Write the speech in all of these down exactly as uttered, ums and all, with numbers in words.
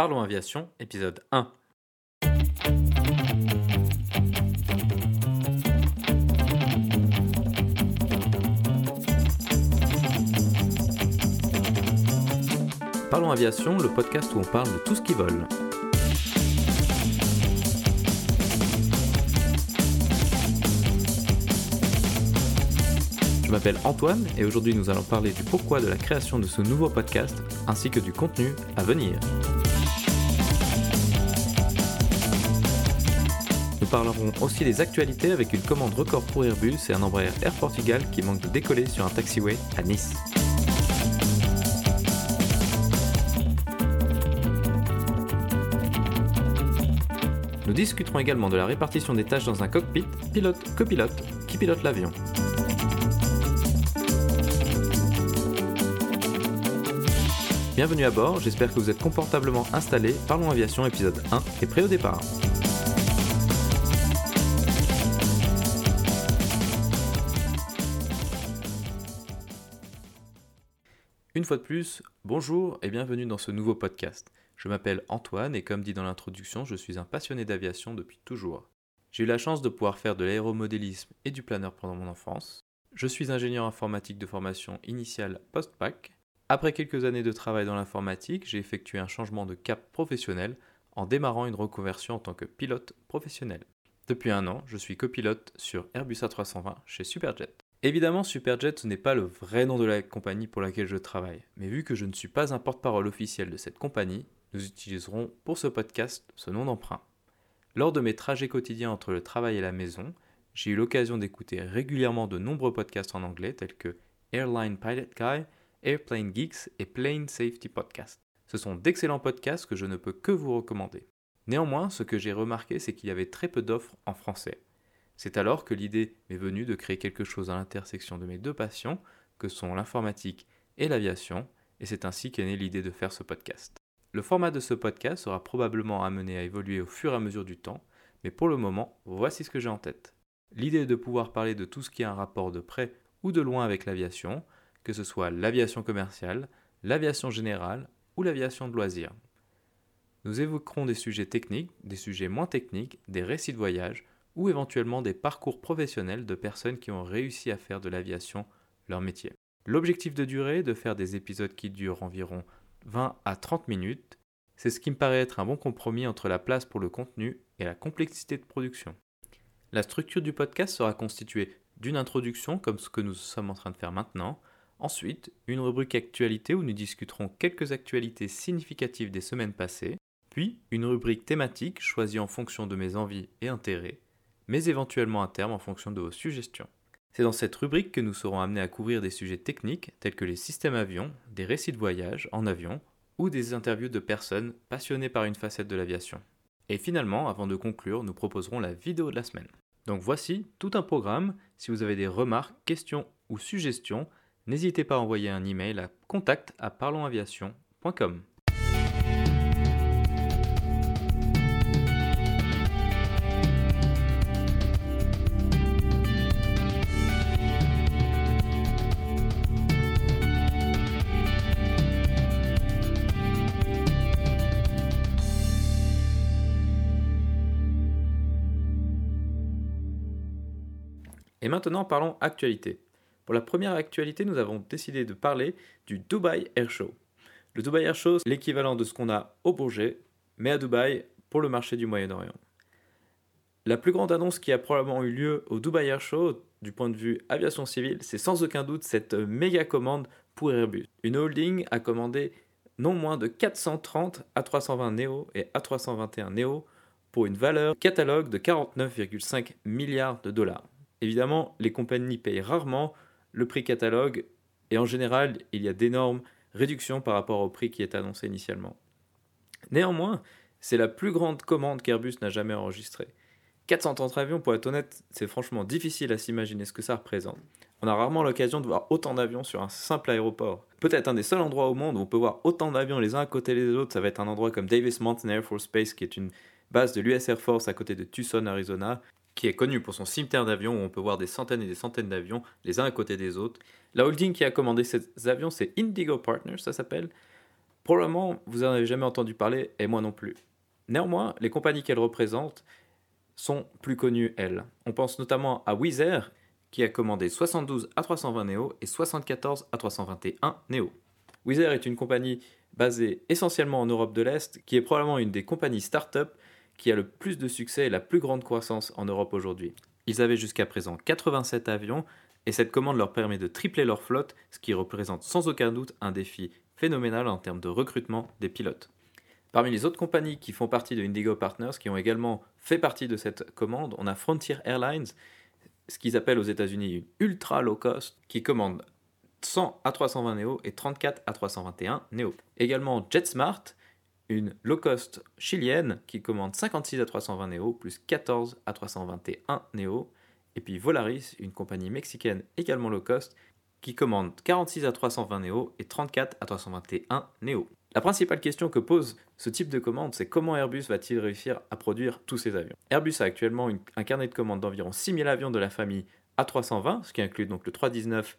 Parlons Aviation, épisode un. Parlons Aviation, le podcast où on parle de tout ce qui vole. Je m'appelle Antoine et aujourd'hui nous allons parler du pourquoi de la création de ce nouveau podcast ainsi que du contenu à venir. Nous parlerons aussi des actualités avec une commande record pour Airbus et un Embraer Air Portugal qui manque de décoller sur un taxiway à Nice. Nous discuterons également de la répartition des tâches dans un cockpit, pilote, copilote, qui pilote l'avion. Bienvenue à bord, j'espère que vous êtes confortablement installés. Parlons Aviation épisode un est prêt au départ. Une fois de plus, bonjour et bienvenue dans ce nouveau podcast. Je m'appelle Antoine et comme dit dans l'introduction, je suis un passionné d'aviation depuis toujours. J'ai eu la chance de pouvoir faire de l'aéromodélisme et du planeur pendant mon enfance. Je suis ingénieur informatique de formation initiale post-bac. Après quelques années de travail dans l'informatique, j'ai effectué un changement de cap professionnel en démarrant une reconversion en tant que pilote professionnel. Depuis un an, je suis copilote sur Airbus A trois cent vingt chez Superjet. Évidemment, Superjet, ce n'est pas le vrai nom de la compagnie pour laquelle je travaille, mais vu que je ne suis pas un porte-parole officiel de cette compagnie, nous utiliserons pour ce podcast ce nom d'emprunt. Lors de mes trajets quotidiens entre le travail et la maison, j'ai eu l'occasion d'écouter régulièrement de nombreux podcasts en anglais tels que Airline Pilot Guy, Airplane Geeks et Plane Safety Podcast. Ce sont d'excellents podcasts que je ne peux que vous recommander. Néanmoins, ce que j'ai remarqué, c'est qu'il y avait très peu d'offres en français. C'est alors que l'idée m'est venue de créer quelque chose à l'intersection de mes deux passions, que sont l'informatique et l'aviation, et c'est ainsi qu'est née l'idée de faire ce podcast. Le format de ce podcast sera probablement amené à évoluer au fur et à mesure du temps, mais pour le moment, voici ce que j'ai en tête. L'idée est de pouvoir parler de tout ce qui a un rapport de près ou de loin avec l'aviation, que ce soit l'aviation commerciale, l'aviation générale ou l'aviation de loisirs. Nous évoquerons des sujets techniques, des sujets moins techniques, des récits de voyage ou éventuellement des parcours professionnels de personnes qui ont réussi à faire de l'aviation leur métier. L'objectif de durée est de faire des épisodes qui durent environ vingt à trente minutes. C'est ce qui me paraît être un bon compromis entre la place pour le contenu et la complexité de production. La structure du podcast sera constituée d'une introduction comme ce que nous sommes en train de faire maintenant. Ensuite, une rubrique actualité où nous discuterons quelques actualités significatives des semaines passées, puis une rubrique thématique choisie en fonction de mes envies et intérêts, mais éventuellement à terme en fonction de vos suggestions. C'est dans cette rubrique que nous serons amenés à couvrir des sujets techniques tels que les systèmes avions, des récits de voyage en avion ou des interviews de personnes passionnées par une facette de l'aviation. Et finalement, avant de conclure, nous proposerons la vidéo de la semaine. Donc voici tout un programme. Si vous avez des remarques, questions ou suggestions, n'hésitez pas à envoyer un email à contact arobase parlons aviation point com. Et maintenant parlons actualité. Pour la première actualité, nous avons décidé de parler du Dubai Airshow. Le Dubai Airshow, c'est l'équivalent de ce qu'on a au Bourget, mais à Dubaï pour le marché du Moyen-Orient. La plus grande annonce qui a probablement eu lieu au Dubai Airshow, du point de vue aviation civile, c'est sans aucun doute cette méga commande pour Airbus. Une holding a commandé non moins de quatre cent trente A trois cent vingt Neo et A trois cent vingt et un Neo pour une valeur catalogue de quarante-neuf virgule cinq milliards de dollars. Évidemment, les compagnies payent rarement le prix catalogue, et en général, il y a d'énormes réductions par rapport au prix qui est annoncé initialement. Néanmoins, c'est la plus grande commande qu'Airbus n'a jamais enregistrée. quatre cent trente avions, pour être honnête, c'est franchement difficile à s'imaginer ce que ça représente. On a rarement l'occasion de voir autant d'avions sur un simple aéroport. Peut-être un des seuls endroits au monde où on peut voir autant d'avions les uns à côté des autres, ça va être un endroit comme Davis-Monthan Air Force Base, qui est une base de l'U S Air Force à côté de Tucson, Arizona, qui est connu pour son cimetière d'avions où on peut voir des centaines et des centaines d'avions les uns à côté des autres. La holding qui a commandé ces avions, c'est Indigo Partners, ça s'appelle. Probablement, vous n'en avez jamais entendu parler, et moi non plus. Néanmoins, les compagnies qu'elles représentent sont plus connues, elles. On pense notamment à Wizz Air, qui a commandé soixante-douze A trois cent vingt Neo et soixante-quatorze A trois cent vingt et un Neo. Wizz Air est une compagnie basée essentiellement en Europe de l'Est, qui est probablement une des compagnies start-up qui a le plus de succès et la plus grande croissance en Europe aujourd'hui. Ils avaient jusqu'à présent quatre-vingt-sept avions, et cette commande leur permet de tripler leur flotte, ce qui représente sans aucun doute un défi phénoménal en termes de recrutement des pilotes. Parmi les autres compagnies qui font partie de Indigo Partners, qui ont également fait partie de cette commande, on a Frontier Airlines, ce qu'ils appellent aux États-Unis une ultra low cost, qui commande cent A trois cent vingt Neo et trente-quatre A trois cent vingt et un Neo. Également JetSmart, une low cost chilienne, qui commande cinquante-six A trois cent vingt Neo plus quatorze A trois cent vingt et un Neo. Et puis Volaris, une compagnie mexicaine également low cost, qui commande quarante-six A trois cent vingt Neo et trente-quatre A trois cent vingt et un Neo. La principale question que pose ce type de commande, c'est comment Airbus va-t-il réussir à produire tous ces avions ? Airbus a actuellement une, un carnet de commandes d'environ six mille avions de la famille A trois cent vingt, ce qui inclut donc le trois cent dix-neuf,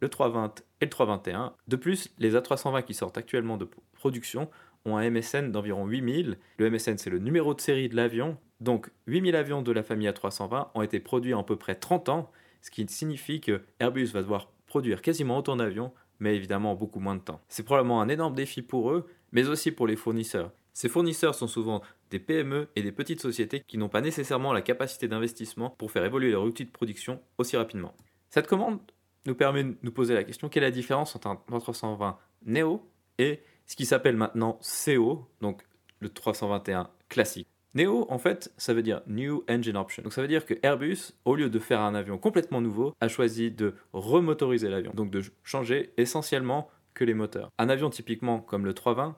le trois cent vingt et le trois cent vingt et un. De plus, les A trois cent vingt qui sortent actuellement de production ont un M S N d'environ huit mille. Le M S N, c'est le numéro de série de l'avion. Donc, huit mille avions de la famille A trois cent vingt ont été produits en à peu près trente ans, ce qui signifie que Airbus va devoir produire quasiment autant d'avions, mais évidemment en beaucoup moins de temps. C'est probablement un énorme défi pour eux, mais aussi pour les fournisseurs. Ces fournisseurs sont souvent des P M E et des petites sociétés qui n'ont pas nécessairement la capacité d'investissement pour faire évoluer leur outil de production aussi rapidement. Cette commande nous permet de nous poser la question, quelle est la différence entre un trois cent vingt Neo et ce qui s'appelle maintenant C O, donc le trois cent vingt et un classique. Neo, en fait, ça veut dire New Engine Option. Donc ça veut dire que Airbus, au lieu de faire un avion complètement nouveau, a choisi de remotoriser l'avion, donc de changer essentiellement que les moteurs. Un avion typiquement comme le trois cent vingt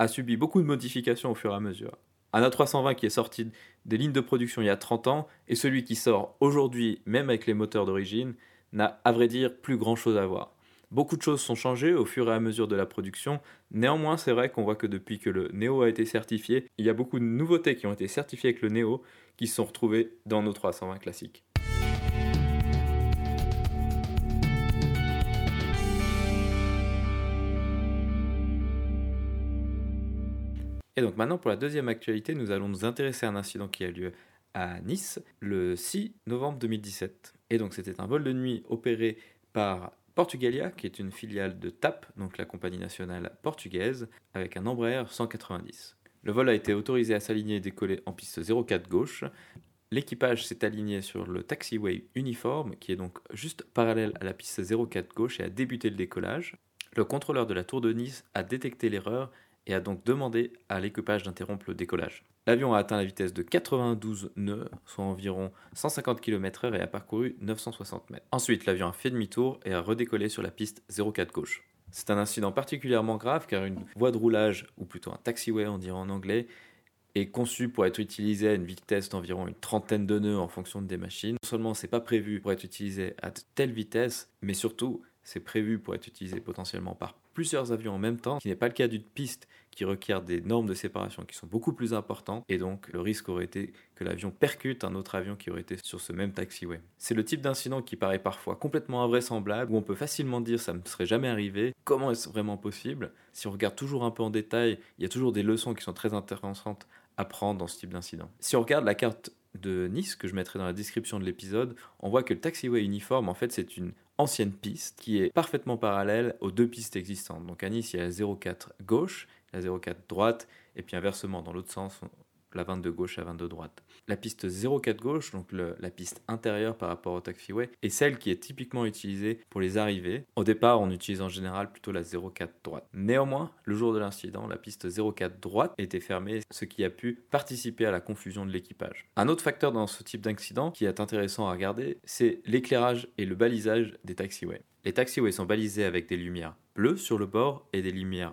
a subi beaucoup de modifications au fur et à mesure. Un A trois cent vingt qui est sorti des lignes de production il y a trente ans, et celui qui sort aujourd'hui, même avec les moteurs d'origine, n'a à vrai dire plus grand chose à voir. Beaucoup de choses sont changées au fur et à mesure de la production. Néanmoins, c'est vrai qu'on voit que depuis que le Neo a été certifié, il y a beaucoup de nouveautés qui ont été certifiées avec le Neo qui se sont retrouvées dans nos trois cent vingt classiques. Et donc maintenant, pour la deuxième actualité, nous allons nous intéresser à un incident qui a lieu à Nice le six novembre deux mille dix-sept. Et donc c'était un vol de nuit opéré par Portugalia, qui est une filiale de T A P, donc la compagnie nationale portugaise, avec un Embraer cent quatre-vingt-dix. Le vol a été autorisé à s'aligner et décoller en piste zéro quatre gauche. L'équipage s'est aligné sur le taxiway uniforme, qui est donc juste parallèle à la piste zéro quatre gauche, et a débuté le décollage. Le contrôleur de la tour de Nice a détecté l'erreur et a donc demandé à l'équipage d'interrompre le décollage. L'avion a atteint la vitesse de quatre-vingt-douze nœuds, soit environ cent cinquante kilomètres heure, et a parcouru neuf cent soixante mètres. Ensuite, l'avion a fait demi-tour et a redécollé sur la piste zéro quatre gauche. C'est un incident particulièrement grave car une voie de roulage, ou plutôt un taxiway on dirait en anglais, est conçue pour être utilisée à une vitesse d'environ une trentaine de nœuds en fonction des machines. Non seulement c'est pas prévu pour être utilisé à de telles vitesses, mais surtout c'est prévu pour être utilisé potentiellement par plusieurs avions en même temps, ce qui n'est pas le cas d'une piste qui requiert des normes de séparation qui sont beaucoup plus importantes, et donc le risque aurait été que l'avion percute un autre avion qui aurait été sur ce même taxiway. C'est le type d'incident qui paraît parfois complètement invraisemblable, où on peut facilement dire ça ne serait jamais arrivé, comment est-ce vraiment possible ? Si on regarde toujours un peu en détail, il y a toujours des leçons qui sont très intéressantes à prendre dans ce type d'incident. Si on regarde la carte de Nice, que je mettrai dans la description de l'épisode, on voit que le taxiway uniforme, en fait, c'est une ancienne piste qui est parfaitement parallèle aux deux pistes existantes. Donc à Nice, il y a la zéro quatre gauche, la zéro quatre droite, et puis inversement, dans l'autre sens, la vingt-deux gauche à vingt-deux droite. La piste zéro quatre gauche, donc le, la piste intérieure par rapport au taxiway, est celle qui est typiquement utilisée pour les arrivées. Au départ, on utilise en général plutôt la zéro quatre droite. Néanmoins, le jour de l'incident, la piste zéro quatre droite était fermée, ce qui a pu participer à la confusion de l'équipage. Un autre facteur dans ce type d'incident qui est intéressant à regarder, c'est l'éclairage et le balisage des taxiways. Les taxiways sont balisés avec des lumières bleues sur le bord et des lumières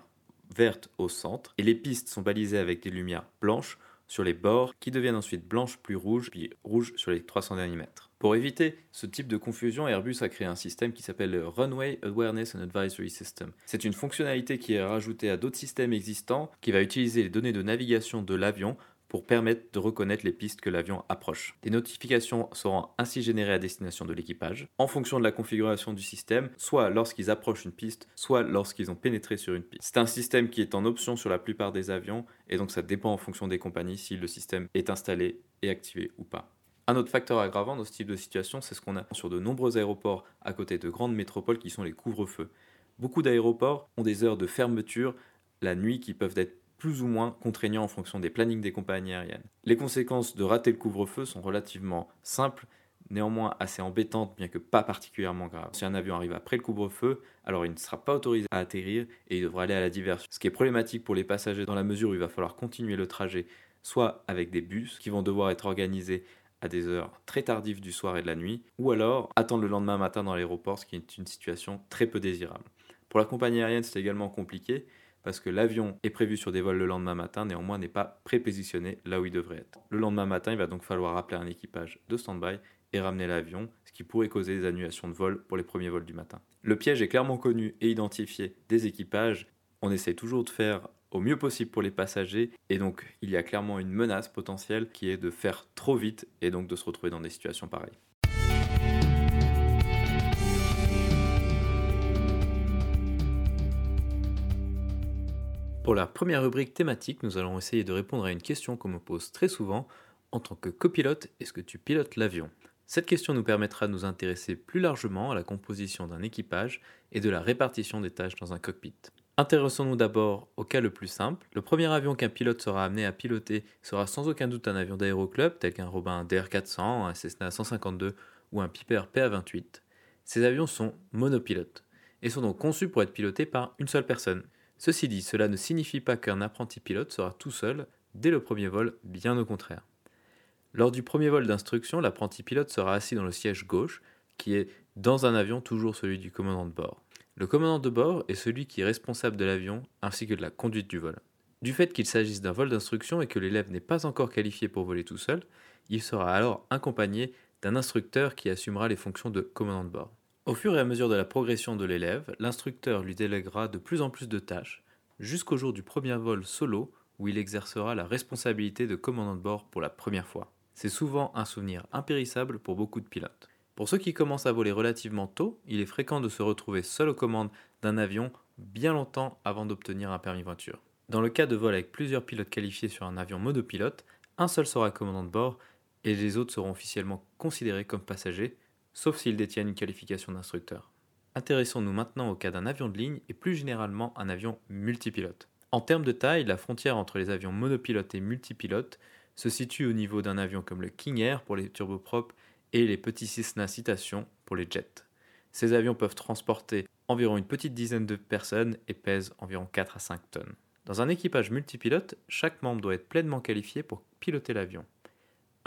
vertes au centre, et les pistes sont balisées avec des lumières blanches sur les bords, qui deviennent ensuite blanches puis rouges, puis rouges sur les trois cents derniers mètres. Pour éviter ce type de confusion, Airbus a créé un système qui s'appelle le Runway Awareness and Advisory System. C'est une fonctionnalité qui est rajoutée à d'autres systèmes existants, qui va utiliser les données de navigation de l'avion pour permettre de reconnaître les pistes que l'avion approche. Des notifications seront ainsi générées à destination de l'équipage, en fonction de la configuration du système, soit lorsqu'ils approchent une piste, soit lorsqu'ils ont pénétré sur une piste. C'est un système qui est en option sur la plupart des avions, et donc ça dépend en fonction des compagnies si le système est installé et activé ou pas. Un autre facteur aggravant dans ce type de situation, c'est ce qu'on a sur de nombreux aéroports à côté de grandes métropoles qui sont les couvre-feux. Beaucoup d'aéroports ont des heures de fermeture la nuit qui peuvent être plus ou moins contraignants en fonction des plannings des compagnies aériennes. Les conséquences de rater le couvre-feu sont relativement simples, néanmoins assez embêtantes, bien que pas particulièrement graves. Si un avion arrive après le couvre-feu, alors il ne sera pas autorisé à atterrir et il devra aller à la diversion. Ce qui est problématique pour les passagers dans la mesure où il va falloir continuer le trajet, soit avec des bus qui vont devoir être organisés à des heures très tardives du soir et de la nuit, ou alors attendre le lendemain matin dans l'aéroport, ce qui est une situation très peu désirable. Pour la compagnie aérienne, c'est également compliqué, parce que l'avion est prévu sur des vols le lendemain matin, néanmoins n'est pas prépositionné là où il devrait être. Le lendemain matin, il va donc falloir appeler un équipage de stand-by et ramener l'avion, ce qui pourrait causer des annulations de vol pour les premiers vols du matin. Le piège est clairement connu et identifié des équipages. On essaie toujours de faire au mieux possible pour les passagers, et donc il y a clairement une menace potentielle qui est de faire trop vite et donc de se retrouver dans des situations pareilles. Pour la première rubrique thématique, nous allons essayer de répondre à une question qu'on me pose très souvent. En tant que copilote, est-ce que tu pilotes l'avion ? Cette question nous permettra de nous intéresser plus largement à la composition d'un équipage et de la répartition des tâches dans un cockpit. Intéressons-nous d'abord au cas le plus simple. Le premier avion qu'un pilote sera amené à piloter sera sans aucun doute un avion d'aéroclub tel qu'un Robin D R quatre cents, un Cessna cent cinquante-deux ou un Piper P A vingt-huit. Ces avions sont monopilotes et sont donc conçus pour être pilotés par une seule personne. Ceci dit, cela ne signifie pas qu'un apprenti pilote sera tout seul dès le premier vol, bien au contraire. Lors du premier vol d'instruction, l'apprenti pilote sera assis dans le siège gauche qui est dans un avion toujours celui du commandant de bord. Le commandant de bord est celui qui est responsable de l'avion ainsi que de la conduite du vol. Du fait qu'il s'agisse d'un vol d'instruction et que l'élève n'est pas encore qualifié pour voler tout seul, il sera alors accompagné d'un instructeur qui assumera les fonctions de commandant de bord. Au fur et à mesure de la progression de l'élève, l'instructeur lui délèguera de plus en plus de tâches, jusqu'au jour du premier vol solo où il exercera la responsabilité de commandant de bord pour la première fois. C'est souvent un souvenir impérissable pour beaucoup de pilotes. Pour ceux qui commencent à voler relativement tôt, il est fréquent de se retrouver seul aux commandes d'un avion bien longtemps avant d'obtenir un permis voiture. Dans le cas de vol avec plusieurs pilotes qualifiés sur un avion monopilote, un seul sera commandant de bord et les autres seront officiellement considérés comme passagers, sauf s'ils détiennent une qualification d'instructeur. Intéressons-nous maintenant au cas d'un avion de ligne et plus généralement un avion multipilote. En termes de taille, la frontière entre les avions monopilotes et multipilotes se situe au niveau d'un avion comme le King Air pour les turbopropres et les petits Cessna Citation pour les jets. Ces avions peuvent transporter environ une petite dizaine de personnes et pèsent environ quatre à cinq tonnes. Dans un équipage multipilote, chaque membre doit être pleinement qualifié pour piloter l'avion.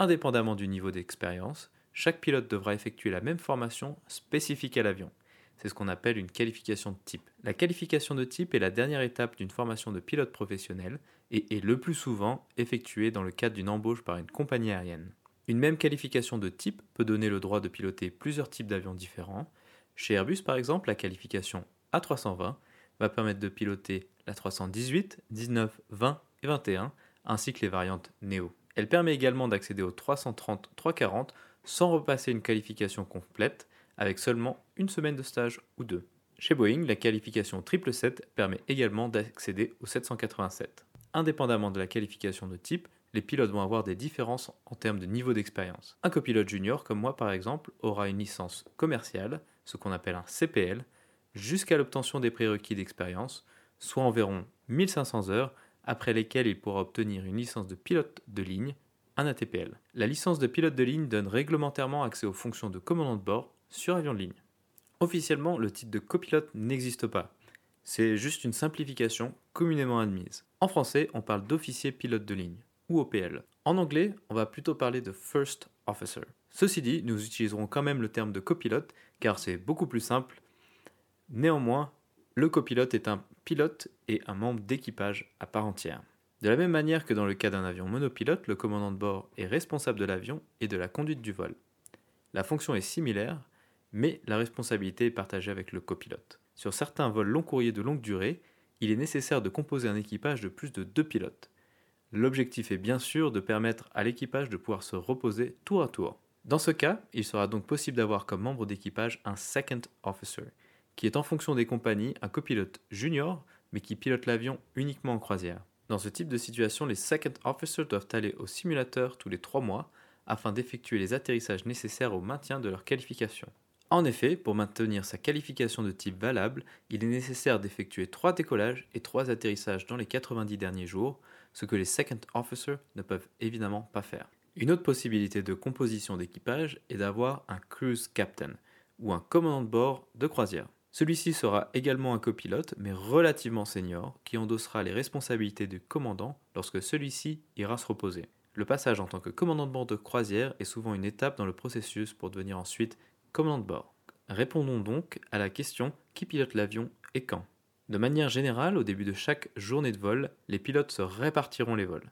Indépendamment du niveau d'expérience, chaque pilote devra effectuer la même formation spécifique à l'avion. C'est ce qu'on appelle une qualification de type. La qualification de type est la dernière étape d'une formation de pilote professionnel et est le plus souvent effectuée dans le cadre d'une embauche par une compagnie aérienne. Une même qualification de type peut donner le droit de piloter plusieurs types d'avions différents. Chez Airbus, par exemple, la qualification A trois cent vingt va permettre de piloter la trois cent dix-huit, dix-neuf, vingt et vingt et un, ainsi que les variantes Neo. Elle permet également d'accéder aux trois cent trente, trois cent quarante sans repasser une qualification complète, avec seulement une semaine de stage ou deux. Chez Boeing, la qualification triple sept permet également d'accéder aux sept cent quatre-vingt-sept. Indépendamment de la qualification de type, les pilotes vont avoir des différences en termes de niveau d'expérience. Un copilote junior, comme moi par exemple, aura une licence commerciale, ce qu'on appelle un C P L, jusqu'à l'obtention des prérequis d'expérience, soit environ mille cinq cents heures, après lesquelles il pourra obtenir une licence de pilote de ligne, un A T P L. La licence de pilote de ligne donne réglementairement accès aux fonctions de commandant de bord sur avion de ligne. Officiellement, le titre de copilote n'existe pas. C'est juste une simplification communément admise. En français, on parle d'officier pilote de ligne. Ou O P L. En anglais, on va plutôt parler de First Officer. Ceci dit, nous utiliserons quand même le terme de copilote, car c'est beaucoup plus simple. Néanmoins, le copilote est un pilote et un membre d'équipage à part entière. De la même manière que dans le cas d'un avion monopilote, le commandant de bord est responsable de l'avion et de la conduite du vol. La fonction est similaire, mais la responsabilité est partagée avec le copilote. Sur certains vols long courriers de longue durée, il est nécessaire de composer un équipage de plus de deux pilotes. L'objectif est bien sûr de permettre à l'équipage de pouvoir se reposer tour à tour. Dans ce cas, il sera donc possible d'avoir comme membre d'équipage un second officer, qui est en fonction des compagnies un copilote junior, mais qui pilote l'avion uniquement en croisière. Dans ce type de situation, les second officers doivent aller au simulateur tous les trois mois afin d'effectuer les atterrissages nécessaires au maintien de leur qualification. En effet, pour maintenir sa qualification de type valable, il est nécessaire d'effectuer trois décollages et trois atterrissages dans les quatre-vingt-dix derniers jours, ce que les second officers ne peuvent évidemment pas faire. Une autre possibilité de composition d'équipage est d'avoir un cruise captain, ou un commandant de bord de croisière. Celui-ci sera également un copilote, mais relativement senior, qui endossera les responsabilités du commandant lorsque celui-ci ira se reposer. Le passage en tant que commandant de bord de croisière est souvent une étape dans le processus pour devenir ensuite commandant de bord. Répondons donc à la question « Qui pilote l'avion et quand ?» De manière générale, au début de chaque journée de vol, les pilotes se répartiront les vols.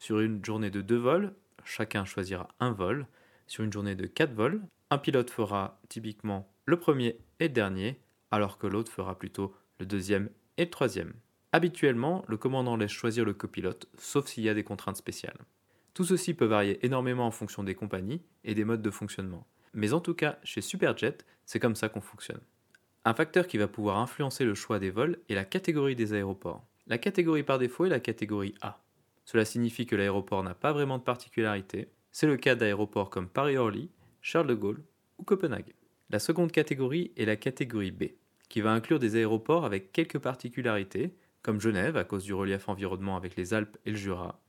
Sur une journée de deux vols, chacun choisira un vol. Sur une journée de quatre vols, un pilote fera typiquement le premier et le dernier, alors que l'autre fera plutôt le deuxième et le troisième. Habituellement, le commandant laisse choisir le copilote, sauf s'il y a des contraintes spéciales. Tout ceci peut varier énormément en fonction des compagnies et des modes de fonctionnement. Mais en tout cas, chez Superjet, c'est comme ça qu'on fonctionne. Un facteur qui va pouvoir influencer le choix des vols est la catégorie des aéroports. La catégorie par défaut est la catégorie A. Cela signifie que l'aéroport n'a pas vraiment de particularité. C'est le cas d'aéroports comme Paris-Orly, Charles de Gaulle ou Copenhague. La seconde catégorie est la catégorie B, qui va inclure des aéroports avec quelques particularités, comme Genève à cause du relief environnement avec les Alpes et le Jura.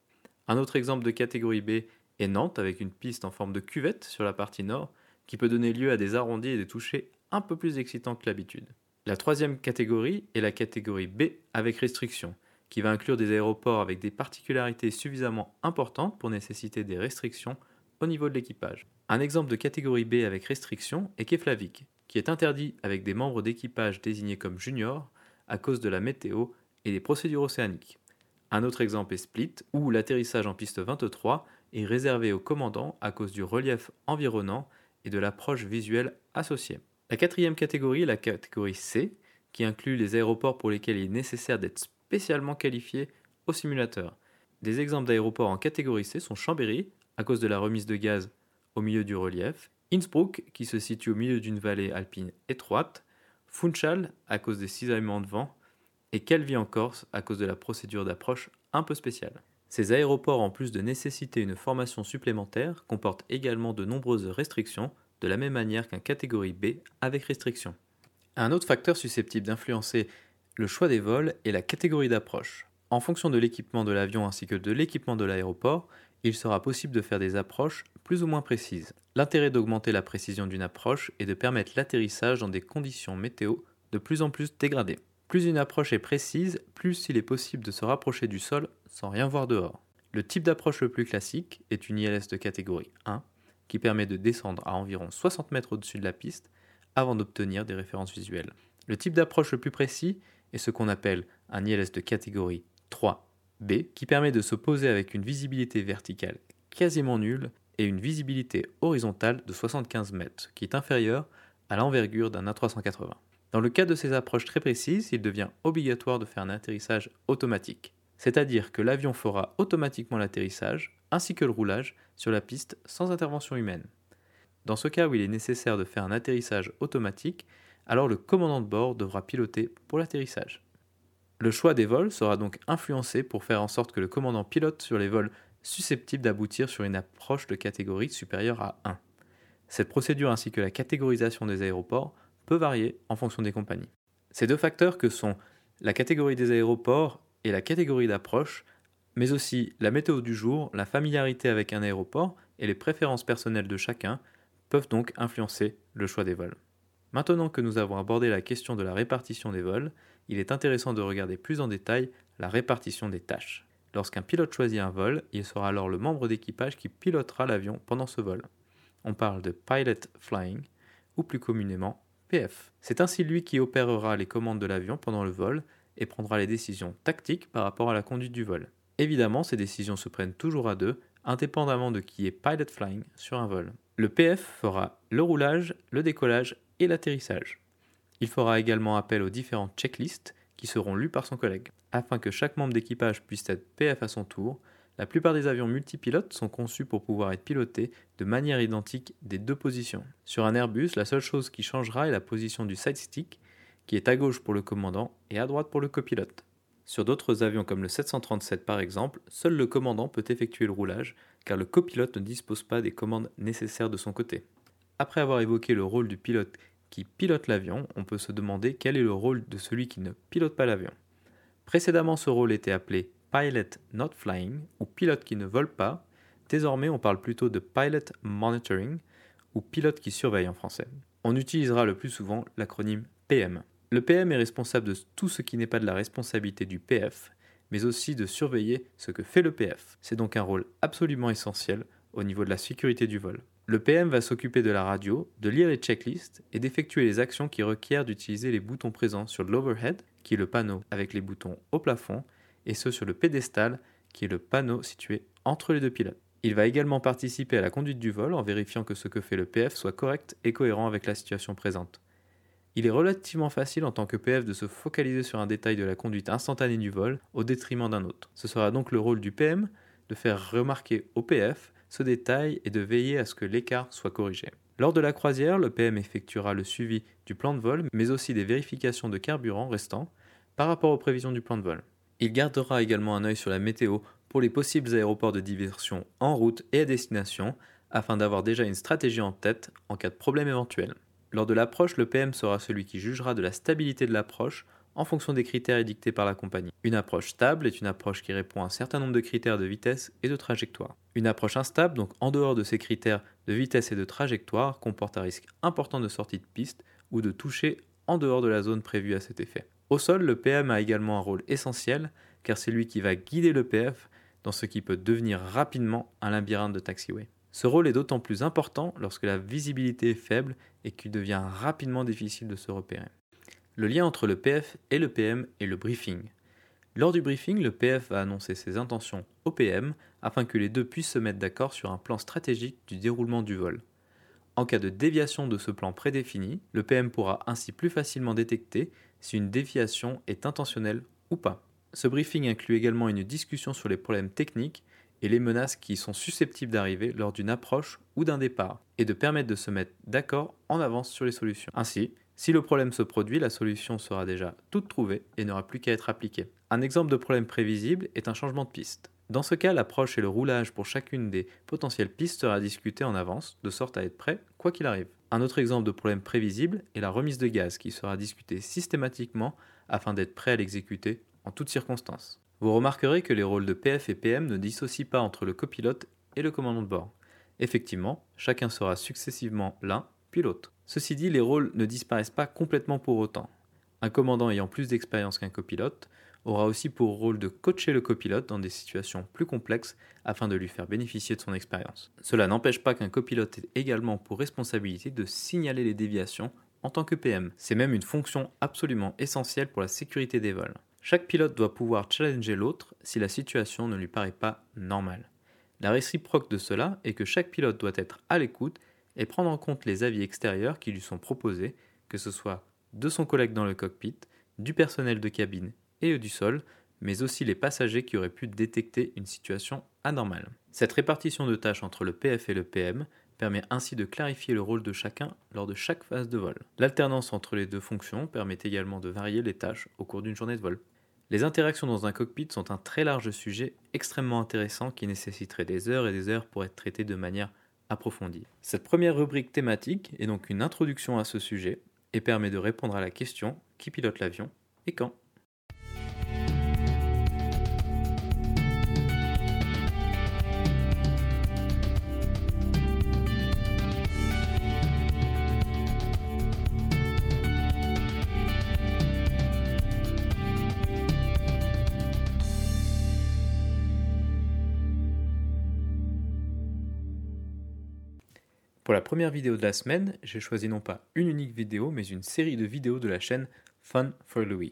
Un autre exemple de catégorie B est Nantes avec une piste en forme de cuvette sur la partie nord, qui peut donner lieu à des arrondis et des touchés un peu plus excitants que l'habitude. La troisième catégorie est la catégorie B avec restrictions, qui va inclure des aéroports avec des particularités suffisamment importantes pour nécessiter des restrictions au niveau de l'équipage. Un exemple de catégorie B avec restriction est Keflavik, qui est interdit avec des membres d'équipage désignés comme juniors à cause de la météo et des procédures océaniques. Un autre exemple est Split, où l'atterrissage en piste vingt-trois est réservé aux commandants à cause du relief environnant et de l'approche visuelle associée. La quatrième catégorie est la catégorie C, qui inclut les aéroports pour lesquels il est nécessaire d'être spécialement qualifié au simulateur. Des exemples d'aéroports en catégorie C sont Chambéry, à cause de la remise de gaz au milieu du relief, Innsbruck, qui se situe au milieu d'une vallée alpine étroite, Funchal, à cause des cisaillements de vent, et Calvi en Corse, à cause de la procédure d'approche un peu spéciale. Ces aéroports, en plus de nécessiter une formation supplémentaire, comportent également de nombreuses restrictions, de la même manière qu'un catégorie B avec restrictions. Un autre facteur susceptible d'influencer le choix des vols est la catégorie d'approche. En fonction de l'équipement de l'avion ainsi que de l'équipement de l'aéroport, il sera possible de faire des approches plus ou moins précises. L'intérêt d'augmenter la précision d'une approche est de permettre l'atterrissage dans des conditions météo de plus en plus dégradées. Plus une approche est précise, plus il est possible de se rapprocher du sol sans rien voir dehors. Le type d'approche le plus classique est une I L S de catégorie un, qui permet de descendre à environ soixante mètres au-dessus de la piste avant d'obtenir des références visuelles. Le type d'approche le plus précis est ce qu'on appelle un I L S de catégorie trois B, qui permet de se poser avec une visibilité verticale quasiment nulle et une visibilité horizontale de soixante-quinze mètres, qui est inférieure à l'envergure d'un A trois cent quatre-vingts. Dans le cas de ces approches très précises, il devient obligatoire de faire un atterrissage automatique, c'est-à-dire que l'avion fera automatiquement l'atterrissage ainsi que le roulage sur la piste sans intervention humaine. Dans ce cas où il est nécessaire de faire un atterrissage automatique, alors le commandant de bord devra piloter pour l'atterrissage. Le choix des vols sera donc influencé pour faire en sorte que le commandant pilote sur les vols susceptibles d'aboutir sur une approche de catégorie supérieure à un. Cette procédure ainsi que la catégorisation des aéroports peut varier en fonction des compagnies. Ces deux facteurs que sont la catégorie des aéroports et la catégorie d'approche, mais aussi la météo du jour, la familiarité avec un aéroport et les préférences personnelles de chacun peuvent donc influencer le choix des vols. Maintenant que nous avons abordé la question de la répartition des vols, il est intéressant de regarder plus en détail la répartition des tâches. Lorsqu'un pilote choisit un vol, il sera alors le membre d'équipage qui pilotera l'avion pendant ce vol. On parle de pilot flying, ou plus communément P F. C'est ainsi lui qui opérera les commandes de l'avion pendant le vol et prendra les décisions tactiques par rapport à la conduite du vol. Évidemment, ces décisions se prennent toujours à deux, indépendamment de qui est pilot flying sur un vol. Le P F fera le roulage, le décollage et l'atterrissage. Il fera également appel aux différentes checklists qui seront lues par son collègue. Afin que chaque membre d'équipage puisse être P F à son tour, La plupart des avions multipilotes sont conçus pour pouvoir être pilotés de manière identique des deux positions. Sur un Airbus, la seule chose qui changera est la position du side stick, qui est à gauche pour le commandant et à droite pour le copilote. Sur d'autres avions comme le sept cent trente-sept par exemple, seul le commandant peut effectuer le roulage, car le copilote ne dispose pas des commandes nécessaires de son côté. Après avoir évoqué le rôle du pilote qui pilote l'avion, on peut se demander quel est le rôle de celui qui ne pilote pas l'avion. Précédemment, ce rôle était appelé « pilot not flying » ou « pilote qui ne vole pas ». Désormais, on parle plutôt de « pilot monitoring » ou « pilote qui surveille » en français. On utilisera le plus souvent l'acronyme P M. Le P M est responsable de tout ce qui n'est pas de la responsabilité du P F, mais aussi de surveiller ce que fait le P F. C'est donc un rôle absolument essentiel au niveau de la sécurité du vol. Le P M va s'occuper de la radio, de lire les checklists et d'effectuer les actions qui requièrent d'utiliser les boutons présents sur l'overhead, qui est le panneau avec les boutons au plafond, et ceux sur le pédestal, qui est le panneau situé entre les deux pilotes. Il va également participer à la conduite du vol en vérifiant que ce que fait le P F soit correct et cohérent avec la situation présente. Il est relativement facile en tant que P F de se focaliser sur un détail de la conduite instantanée du vol au détriment d'un autre. Ce sera donc le rôle du P M de faire remarquer au P F ce détail et de veiller à ce que l'écart soit corrigé. Lors de la croisière, le P M effectuera le suivi du plan de vol, mais aussi des vérifications de carburant restant par rapport aux prévisions du plan de vol. Il gardera également un œil sur la météo pour les possibles aéroports de diversion en route et à destination, afin d'avoir déjà une stratégie en tête en cas de problème éventuel. Lors de l'approche, le P M sera celui qui jugera de la stabilité de l'approche en fonction des critères édictés par la compagnie. Une approche stable est une approche qui répond à un certain nombre de critères de vitesse et de trajectoire. Une approche instable, donc en dehors de ces critères de vitesse et de trajectoire, comporte un risque important de sortie de piste ou de toucher en dehors de la zone prévue à cet effet. Au sol, le P M a également un rôle essentiel, car c'est lui qui va guider le P F dans ce qui peut devenir rapidement un labyrinthe de taxiway. Ce rôle est d'autant plus important lorsque la visibilité est faible et qu'il devient rapidement difficile de se repérer. Le lien entre le P F et le P M est le briefing. Lors du briefing, le P F va annoncer ses intentions au P M afin que les deux puissent se mettre d'accord sur un plan stratégique du déroulement du vol. En cas de déviation de ce plan prédéfini, le P M pourra ainsi plus facilement détecter si une déviation est intentionnelle ou pas. Ce briefing inclut également une discussion sur les problèmes techniques et les menaces qui sont susceptibles d'arriver lors d'une approche ou d'un départ, et de permettre de se mettre d'accord en avance sur les solutions. Ainsi, si le problème se produit, la solution sera déjà toute trouvée et n'aura plus qu'à être appliquée. Un exemple de problème prévisible est un changement de piste. Dans ce cas, l'approche et le roulage pour chacune des potentielles pistes sera discuté en avance, de sorte à être prêt, quoi qu'il arrive. Un autre exemple de problème prévisible est la remise de gaz, qui sera discutée systématiquement afin d'être prêt à l'exécuter en toutes circonstances. Vous remarquerez que les rôles de P F et P M ne dissocient pas entre le copilote et le commandant de bord. Effectivement, chacun sera successivement l'un puis l'autre. Ceci dit, les rôles ne disparaissent pas complètement pour autant. Un commandant ayant plus d'expérience qu'un copilote aura aussi pour rôle de coacher le copilote dans des situations plus complexes afin de lui faire bénéficier de son expérience. Cela n'empêche pas qu'un copilote ait également pour responsabilité de signaler les déviations en tant que P M. C'est même une fonction absolument essentielle pour la sécurité des vols. Chaque pilote doit pouvoir challenger l'autre si la situation ne lui paraît pas normale. La réciproque de cela est que chaque pilote doit être à l'écoute et prendre en compte les avis extérieurs qui lui sont proposés, que ce soit de son collègue dans le cockpit, du personnel de cabine et du sol, mais aussi les passagers qui auraient pu détecter une situation anormale. Cette répartition de tâches entre le P F et le P M permet ainsi de clarifier le rôle de chacun lors de chaque phase de vol. L'alternance entre les deux fonctions permet également de varier les tâches au cours d'une journée de vol. Les interactions dans un cockpit sont un très large sujet extrêmement intéressant qui nécessiterait des heures et des heures pour être traité de manière approfondie. Cette première rubrique thématique est donc une introduction à ce sujet et permet de répondre à la question « Qui pilote l'avion et quand ?» Pour la première vidéo de la semaine, j'ai choisi non pas une unique vidéo, mais une série de vidéos de la chaîne Fun For Louis.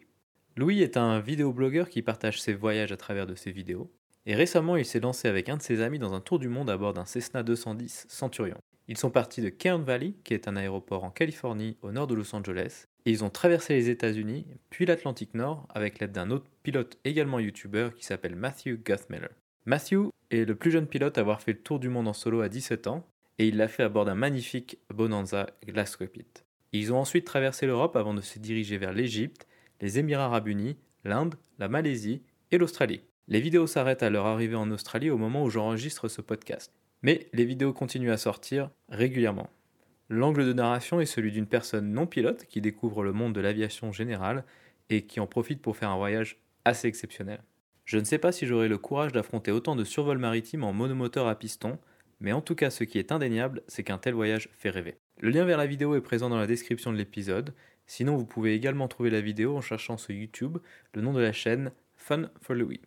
Louis est un vidéoblogueur qui partage ses voyages à travers de ses vidéos, et récemment il s'est lancé avec un de ses amis dans un tour du monde à bord d'un Cessna deux cent dix Centurion. Ils sont partis de Kern Valley, qui est un aéroport en Californie au nord de Los Angeles, et ils ont traversé les États-Unis, puis l'Atlantique Nord, avec l'aide d'un autre pilote également youtubeur qui s'appelle Matthew Guthmiller. Matthew est le plus jeune pilote à avoir fait le tour du monde en solo à dix-sept ans, et il l'a fait à bord d'un magnifique Bonanza Glass Cockpit. Ils ont ensuite traversé l'Europe avant de se diriger vers l'Égypte, les Émirats Arabes Unis, l'Inde, la Malaisie et l'Australie. Les vidéos s'arrêtent à leur arrivée en Australie au moment où j'enregistre ce podcast. Mais les vidéos continuent à sortir régulièrement. L'angle de narration est celui d'une personne non pilote qui découvre le monde de l'aviation générale et qui en profite pour faire un voyage assez exceptionnel. Je ne sais pas si j'aurai le courage d'affronter autant de survols maritimes en monomoteur à piston, mais en tout cas ce qui est indéniable, c'est qu'un tel voyage fait rêver. Le lien vers la vidéo est présent dans la description de l'épisode, sinon vous pouvez également trouver la vidéo en cherchant sur YouTube le nom de la chaîne Fun For Louis.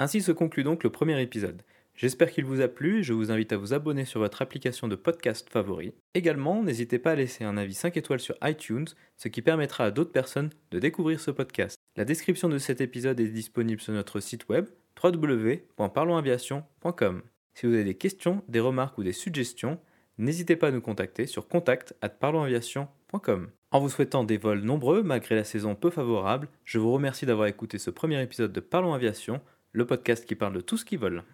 Ainsi se conclut donc le premier épisode. J'espère qu'il vous a plu et je vous invite à vous abonner sur votre application de podcast favori. Également, n'hésitez pas à laisser un avis cinq étoiles sur iTunes, ce qui permettra à d'autres personnes de découvrir ce podcast. La description de cet épisode est disponible sur notre site web w w w point parlons aviation point com. Si vous avez des questions, des remarques ou des suggestions, n'hésitez pas à nous contacter sur contact arobase parlons aviation point com. En vous souhaitant des vols nombreux, malgré la saison peu favorable, je vous remercie d'avoir écouté ce premier épisode de Parlons Aviation, le podcast qui parle de tout ce qui vole.